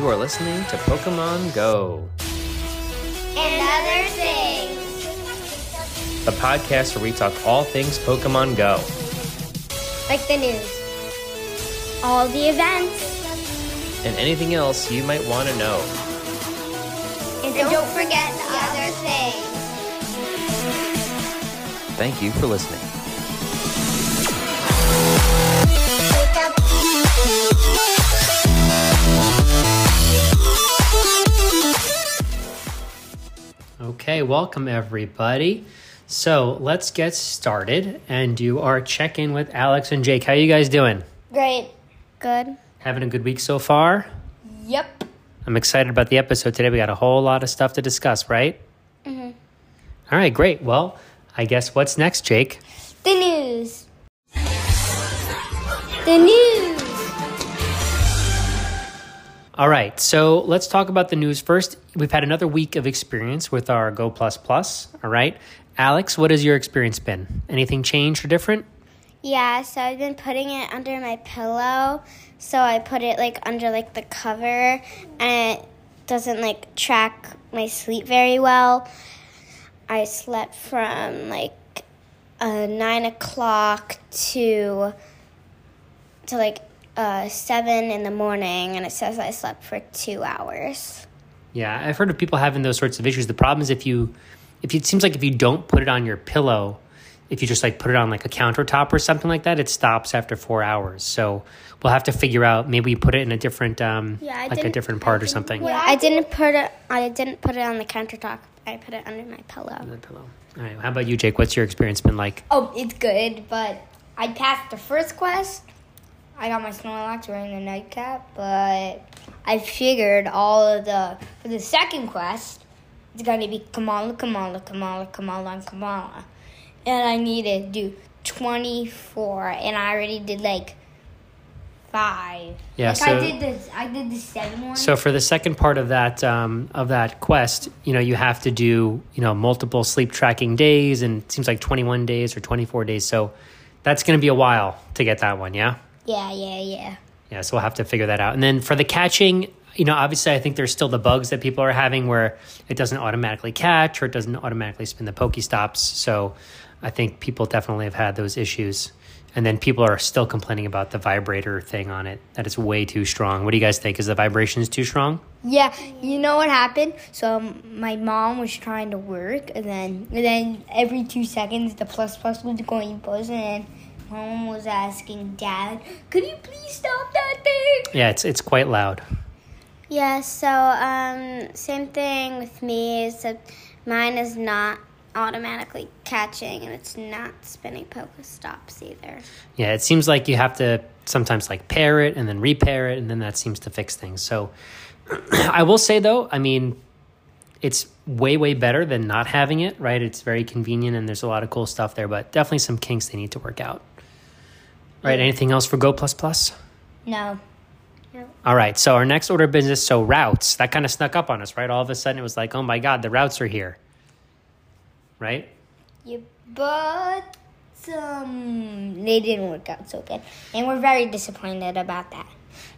You are listening to Pokemon Go and Other Things, a podcast where we talk all things Pokemon Go, like the news, all the events, and anything else you might want to know. And don't forget the other things. Thank you for listening. Okay, welcome everybody. So let's get started and do our check-in with Alex and Jake. How are you guys doing? Great. Good. Having a good week so far? Yep. I'm excited about the episode today. We got a whole lot of stuff to discuss, right? Mm-hmm. All right, great. Well, I guess what's next, Jake? The news. The news. All right, so let's talk about the news first. We've had another week of experience with our Go Plus Plus, all right? Alex, what has your experience been? Anything changed or different? Yeah, so I've been putting it under my pillow. So I put it under the cover, and it doesn't track my sleep very well. I slept from 9 o'clock to 7 in the morning, and it says I slept for 2 hours. Yeah, I've heard of people having those sorts of issues. The problem is it seems like if you don't put it on your pillow, if you just put it on a countertop or something like that, it stops after 4 hours. So we'll have to figure out, maybe put it in a different part or something. Yeah, I didn't put it on the countertop. I put it under my pillow. Under the pillow. All right. How about you, Jake? What's your experience been like? Oh, it's good, but I passed the first quest. I got my Snorlax wearing a nightcap, but I figured for the second quest, it's going to be Kamala. And I need to do 24, and I already did 5. Yeah, so I did the 7 one. So for the second part of that quest, you have to do multiple sleep tracking days, and it seems 21 days or 24 days. So that's going to be a while to get that one. Yeah. Yeah. Yeah, so we'll have to figure that out. And then for the catching, obviously I think there's still the bugs that people are having where it doesn't automatically catch or it doesn't automatically spin the PokéStops. So I think people definitely have had those issues. And then people are still complaining about the vibrator thing on it, that it's way too strong. What do you guys think? Is the vibrations too strong? Yeah, you know what happened? So my mom was trying to work, and then every 2 seconds the plus was going buzz, and Mom was asking Dad, could you please stop that thing? Yeah, it's quite loud. Yeah, so same thing with me, except mine is not automatically catching, and it's not spinning PokéStops either. Yeah, it seems you have to sometimes pair it and then repair it, and then that seems to fix things. So I will say, though, it's way, way better than not having it, right? It's very convenient, and there's a lot of cool stuff there, but definitely some kinks they need to work out. Right, anything else for Go++? No. All right, so our next order of business, so routes. That kind of snuck up on us, right? All of a sudden it was oh my God, the routes are here. Right? Yeah, but they didn't work out so good. And we're very disappointed about that.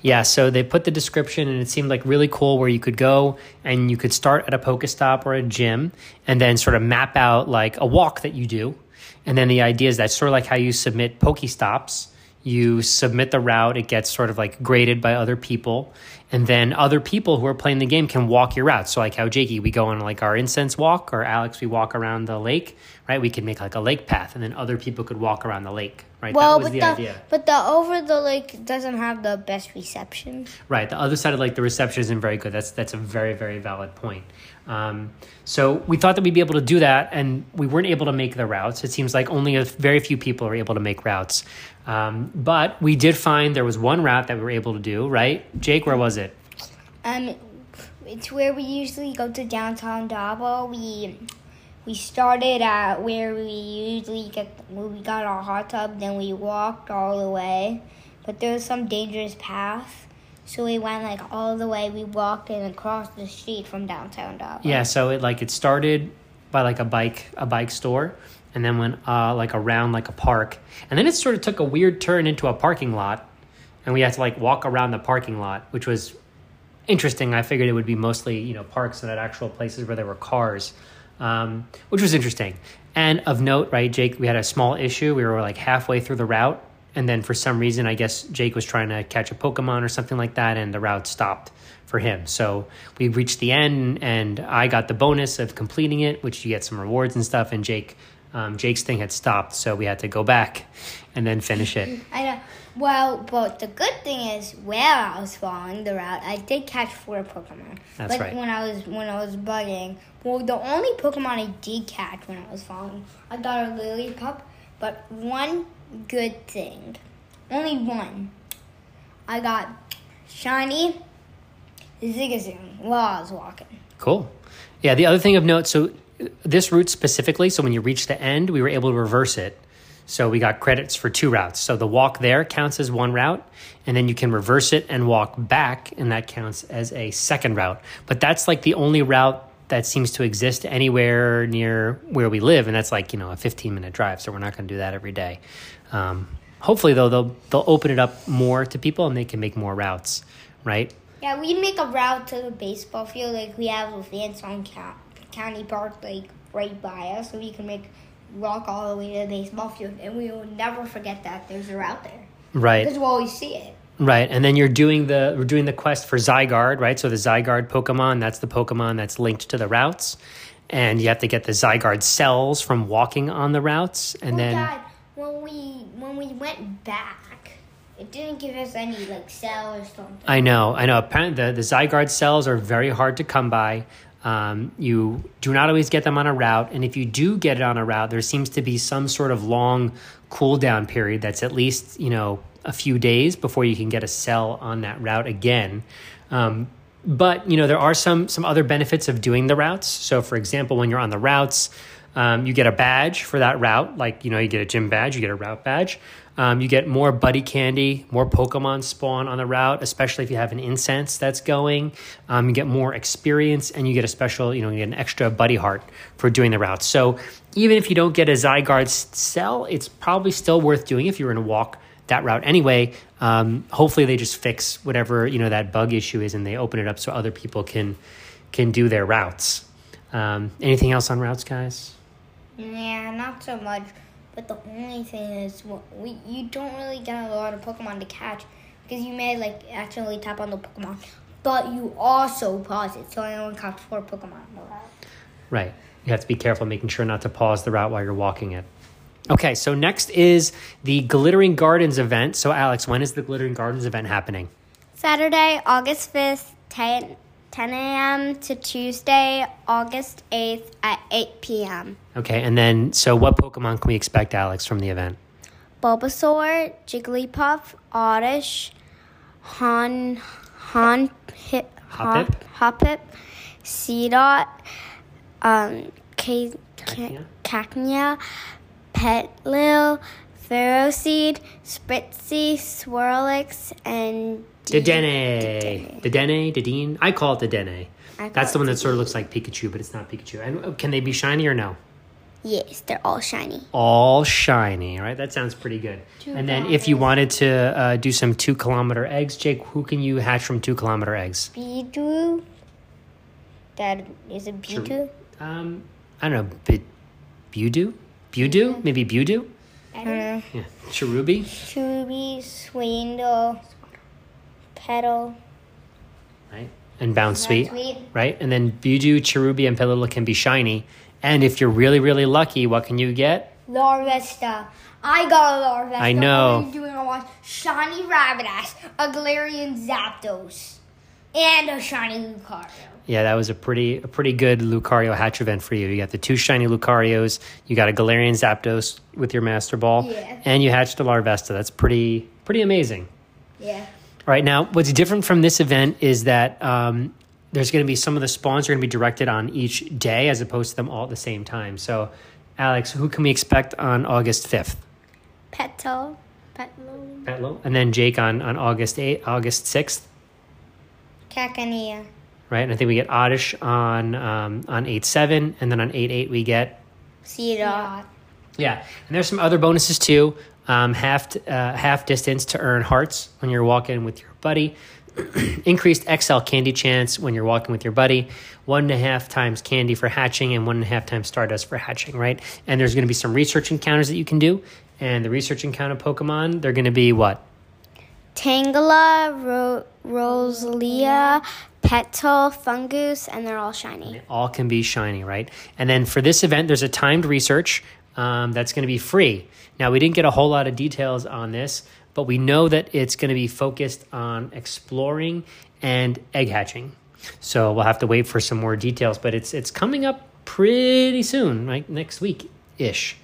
Yeah, so they put the description, and it seemed really cool where you could go and you could start at a PokéStop or a gym and then sort of map out a walk that you do. And then the idea is that sort of how you submit PokéStops. You submit the route, it gets sort of graded by other people, and then other people who are playing the game can walk your route. So how Jakey, we go on our incense walk, or Alex, we walk around the lake, right? We could make a lake path, and then other people could walk around the lake, right? Well, that was the idea. But the over the lake doesn't have the best reception. Right, the other side of the reception isn't very good. That's a very, very valid point. So we thought that we'd be able to do that, and we weren't able to make the routes. It seems only a very few people are able to make routes. But we did find there was one route that we were able to do, right? Jake, where was it? It's where we usually go to downtown Dabo. We started at where we usually got our hot tub, then we walked all the way. But there was some dangerous path. So we went all the way, we walked in across the street from downtown Dabo. Yeah, so it started by a bike store, and then went around a park. And then it sort of took a weird turn into a parking lot, and we had to walk around the parking lot, which was interesting. I figured it would be mostly, you know, parks and at actual places where there were cars, which was interesting. And of note, right, Jake, we had a small issue. We were like halfway through the route. And then for some reason, I guess Jake was trying to catch a Pokemon or something like that, and the route stopped for him. So we reached the end, and I got the bonus of completing it, which you get some rewards and stuff. And Jake's thing had stopped, so we had to go back and then finish it. I know. Well, but the good thing is, while I was following the route, I did catch 4 Pokemon. That's right. When I was bugging, well, the only Pokemon I did catch when I was following, I got a Lilypup, but one good thing, only one, I got shiny Zigzagoon while I was walking. Cool. Yeah, the other thing of note, so this route specifically, so when you reach the end, we were able to reverse it. So we got credits for 2 routes. So the walk there counts as 1 route, and then you can reverse it and walk back, and that counts as a 2nd route. But that's like the only route that seems to exist anywhere near where we live, and that's like, you know, a 15-minute drive, so we're not going to do that every day. Hopefully, though, they'll open it up more to people, and they can make more routes, right? Yeah, we make a route to the baseball field. Like, we have a Vanson County Park, like, right by us, so we can walk all the way to the baseball field, and we will never forget that there's a route there. Right. Because we'll always see it. Right, and then we're doing the quest for Zygarde, right? So the Zygarde Pokemon, that's the Pokemon that's linked to the routes, and you have to get the Zygarde cells from walking on the routes, and God, when we went back, it didn't give us any like cell or something. I know. Apparently, the Zygarde cells are very hard to come by. You do not always get them on a route, and if you do get it on a route, there seems to be some sort of long cooldown period that's at least, you know, a few days before you can get a cell on that route again. But, you know, there are some other benefits of doing the routes. So, for example, when you're on the routes, you get a badge for that route. Like, you know, you get a gym badge, you get a route badge. You get more buddy candy, more Pokemon spawn on the route, especially if you have an incense that's going. You get more experience, and you get a special, you know, you get an extra buddy heart for doing the route. So even if you don't get a Zygarde cell, it's probably still worth doing if you're in a walk that route anyway. Hopefully they just fix whatever, you know, that bug issue is, and they open it up so other people can do their routes. Anything else on routes, guys? Yeah, not so much. But the only thing is, you don't really get a lot of Pokemon to catch, because you may like accidentally tap on the Pokemon, but you also pause it, so I only caught 4 Pokemon in the route. Right. You have to be careful making sure not to pause the route while you're walking it. Okay, so next is the Glittering Gardens event. So, Alex, when is the Glittering Gardens event happening? Saturday, August 5th, 10 a.m. to Tuesday, August 8th at 8 p.m. Okay, and then, so what Pokemon can we expect, Alex, from the event? Bulbasaur, Jigglypuff, Oddish, Hopip, Seedot, Cacnea, Petlil, Ferroseed, Spritzy, Swirlix, and Dedenne. I call it Dedenne. That's the one that sort of looks like Pikachu, but it's not Pikachu. And can they be shiny or no? Yes, they're all shiny. All shiny, right? That sounds pretty good. And then if you wanted to do some 2-kilometer eggs, Jake, who can you hatch from 2-kilometer eggs? Beudoo. That is a Beudoo? I don't know. Beudoo? Beudoo? Yeah. Maybe Beudoo? I don't know. Yeah. Cherubi, Swindle, Petal. Right? And Bounce Sweet. Right? And then Beudoo, Cherubi, and Petlil can be shiny. And if you're really, really lucky, what can you get? Larvesta. I got a Larvesta. I know. I'm doing a watch. Shiny Rabidash, a Galarian Zapdos, and a shiny Lucario. Yeah, that was a pretty good Lucario hatch event for you. You got the 2 shiny Lucarios, you got a Galarian Zapdos with your Master Ball, yeah, and you hatched a Larvesta. That's pretty amazing. Yeah. All right, now what's different from this event is that there's going to be some of the spawns are going to be directed on each day as opposed to them all at the same time. So, Alex, who can we expect on August 5th? Petlil. And then Jake on August 6th? Cacnea. Right, and I think we get Oddish on 8/7, and then on 8/8 we get Seedot. Yeah, and there's some other bonuses too. Half distance to earn hearts when you're walking with your buddy. Increased XL candy chance when you're walking with your buddy. 1.5 times candy for hatching and 1.5 times Stardust for hatching, right? And there's going to be some research encounters that you can do. And the research encounter Pokemon, they're going to be what? Tangela, Roselia, Petal, Fungus, and they're all shiny. And they all can be shiny, right? And then for this event, there's a timed research that's going to be free. Now, we didn't get a whole lot of details on this, but we know that it's going to be focused on exploring and egg hatching. So we'll have to wait for some more details, but it's coming up pretty soon, like next week-ish.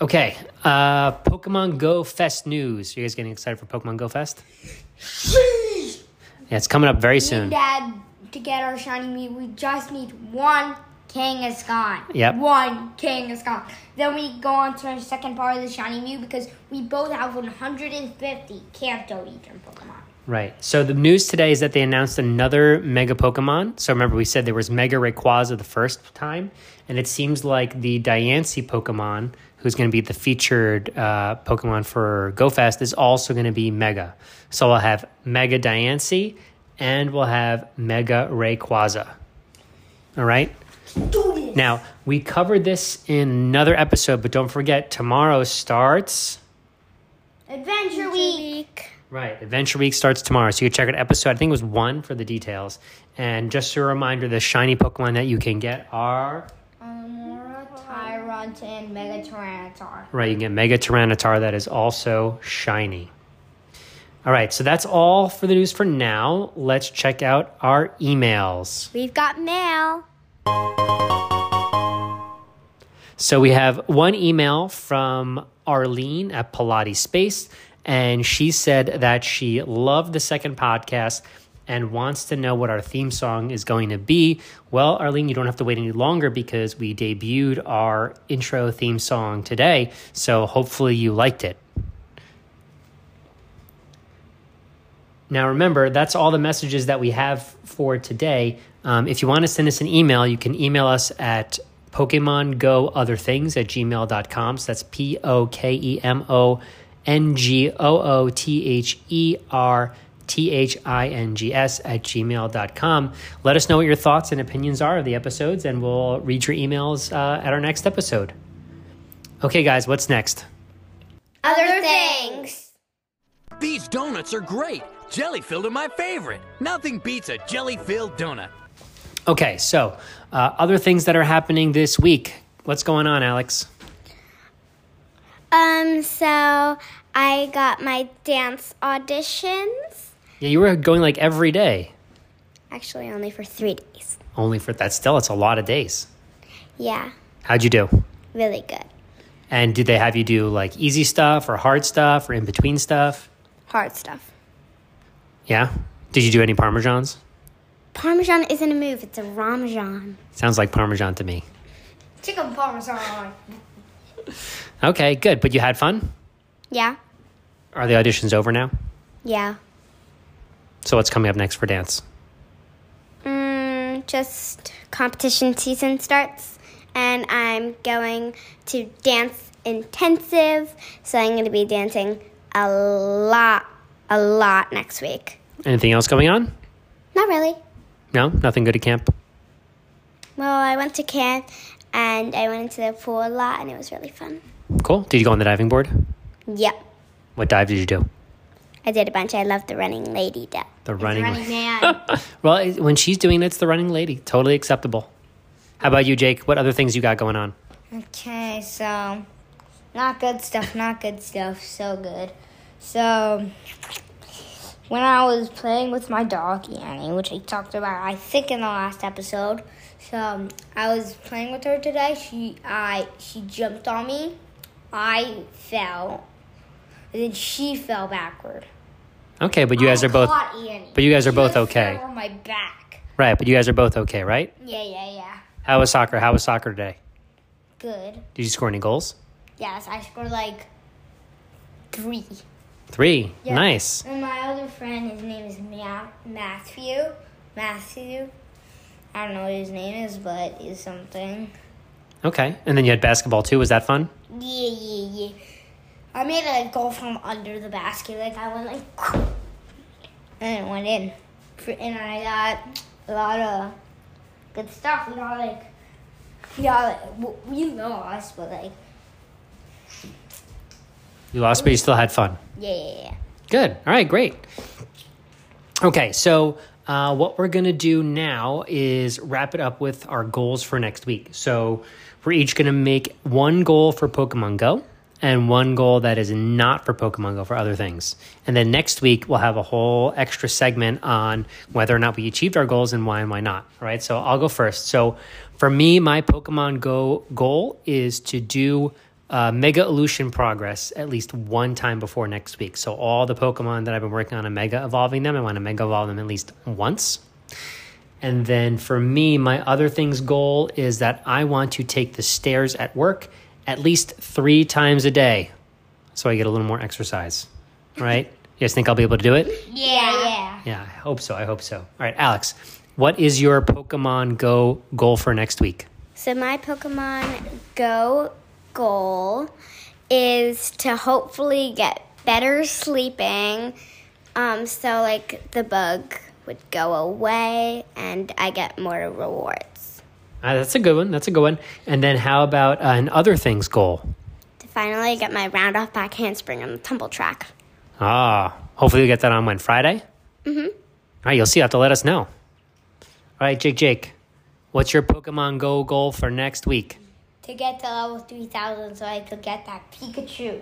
Okay, Pokemon Go Fest news. You guys getting excited for Pokemon Go Fest? Yeah, it's coming up very soon. Dad, to get our shiny Mew, we just need one Kangaskhan. Yep. One Kangaskhan. Then we go on to our second part of the shiny Mew because we both have 150 Kanto Eater Pokemon. Right. So the news today is that they announced another Mega Pokemon. So remember we said there was Mega Rayquaza the first time, and it seems like the Diancie Pokemon, who's going to be the featured Pokemon for Go Fest, is also going to be Mega. So we'll have Mega Diancie, and we'll have Mega Rayquaza. All right? Now, we covered this in another episode, but don't forget, tomorrow starts... Adventure Week. Right, Adventure Week starts tomorrow. So you can check out episode, I think it was 1, for the details. And just a reminder, the shiny Pokemon that you can get are... and Mega Tyranitar. Right, you can get Mega Tyranitar that is also shiny. All right, so that's all for the news for now. Let's check out our emails. We've got mail. So we have one email from Arlene at Pilates Space, and she said that she loved the second podcast and wants to know what our theme song is going to be. Well, Arlene, you don't have to wait any longer because we debuted our intro theme song today, so hopefully you liked it. Now remember, that's all the messages that we have for today. If you want to send us an email, you can email us at PokemonGoOtherThings@gmail.com. So that's PokemonGoOtherThings@gmail.com. Let us know what your thoughts and opinions are of the episodes, and we'll read your emails at our next episode. Okay, guys, what's next? Other things. These donuts are great. Jelly-filled are my favorite. Nothing beats a jelly-filled donut. Okay, so other things that are happening this week. What's going on, Alex? So I got my dance auditions. Yeah, you were going like every day. Actually, only for 3 days. Only for that? Still, it's a lot of days. Yeah. How'd you do? Really good. And did they have you do like easy stuff or hard stuff or in between stuff? Hard stuff. Yeah. Did you do any Parmesans? Parmesan isn't a move; it's a Ramjan. Sounds like Parmesan to me. Chicken Parmesan. Okay, good. But you had fun? Yeah. Are the auditions over now? Yeah. So what's coming up next for dance? Just competition season starts, and I'm going to dance intensive. So I'm going to be dancing a lot next week. Anything else going on? Not really. No? Nothing good at camp? Well, I went to camp, and I went into the pool a lot, and it was really fun. Cool. Did you go on the diving board? Yep. What dive did you do? I did a bunch. I love the running lady death. The running man. Well, when she's doing it, it's the running lady. Totally acceptable. How about you, Jake? What other things you got going on? Okay, so not good stuff. So good. So when I was playing with my dog, Annie, which I talked about, I think, in the last episode. So I was playing with her today. She jumped on me. I fell. And then she fell backward. Okay, but you guys are both. Annie. But you guys are both okay. Fell on my back. Right, but you guys are both okay, right? Yeah. How was soccer today? Good. Did you score any goals? Yes, I scored like 3. 3. Yeah. Nice. And my other friend, his name is Matthew. I don't know what his name is, but it's something. Okay, and then you had basketball too. Was that fun? Yeah. I made a goal from under the basket. Like, I went like... and it went in. And I got a lot of good stuff. You know, like, yeah, you lost, but like. You lost, but you still had fun. Yeah. Good. All right, great. Okay, so what we're going to do now is wrap it up with our goals for next week. So we're each going to make one goal for Pokemon Go and one goal that is not for Pokemon Go, for other things. And then next week, we'll have a whole extra segment on whether or not we achieved our goals and why not. All right, so I'll go first. So for me, my Pokemon Go goal is to do Mega Evolution progress at least one time before next week. So all the Pokemon that I've been working on and Mega Evolving them, I want to Mega Evolve them at least once. And then for me, my other things goal is that I want to take the stairs at work at least 3 times a day so I get a little more exercise, right? You guys think I'll be able to do it? Yeah. Yeah, I hope so. All right, Alex, what is your Pokemon Go goal for next week? So my Pokemon Go goal is to hopefully get better sleeping so like the bug would go away and I get more rewards. That's a good one. And then how about an other things goal? To finally get my round off back handspring on the tumble track. Hopefully you get that on Friday? Mm-hmm. All right, you'll see. You'll have to let us know. All right, Jake, what's your Pokemon Go goal for next week? To get to level 3,000 so I could get that Pikachu.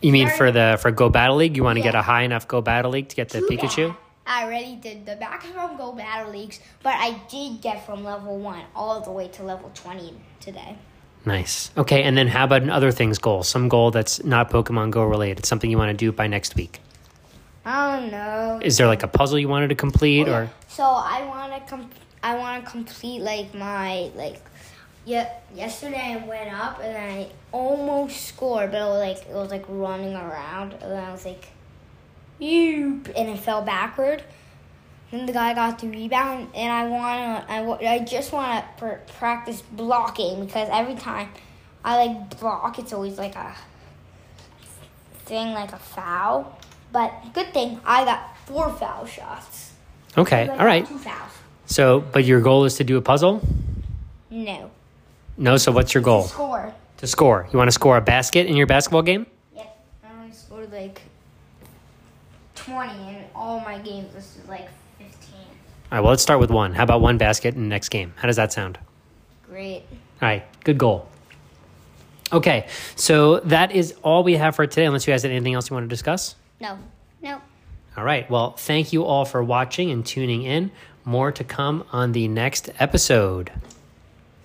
You mean for Go Battle League? You want to get a high enough Go Battle League to get the Pikachu? That. I already did the back from Go Battle Leagues, but I did get from level 1 all the way to level 20 today. Nice. Okay, and then how about an other things goal? Some goal that's not Pokemon Go related, something you want to do by next week? I don't know. Is there like a puzzle you wanted to complete? Or? So I want to complete like my... Yesterday I went up and I almost scored, but it was like running around and I was like, "Ew!" and it fell backward. Then the guy got the rebound, and I just want to practice blocking because every time I block, it's always like a thing, like a foul. But good thing I got 4 foul shots. Okay, all right. 2 fouls. So, but your goal is to do a puzzle? No. No, so what's your goal? To score. You want to score a basket in your basketball game? Yep. I only scored 20 in all my games. This is 15. All right, well, let's start with 1. How about 1 basket in the next game? How does that sound? Great. All right, good goal. Okay, so that is all we have for today, unless you guys had anything else you want to discuss? No. All right, well, thank you all for watching and tuning in. More to come on the next episode.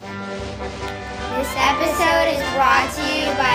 This episode is brought to you by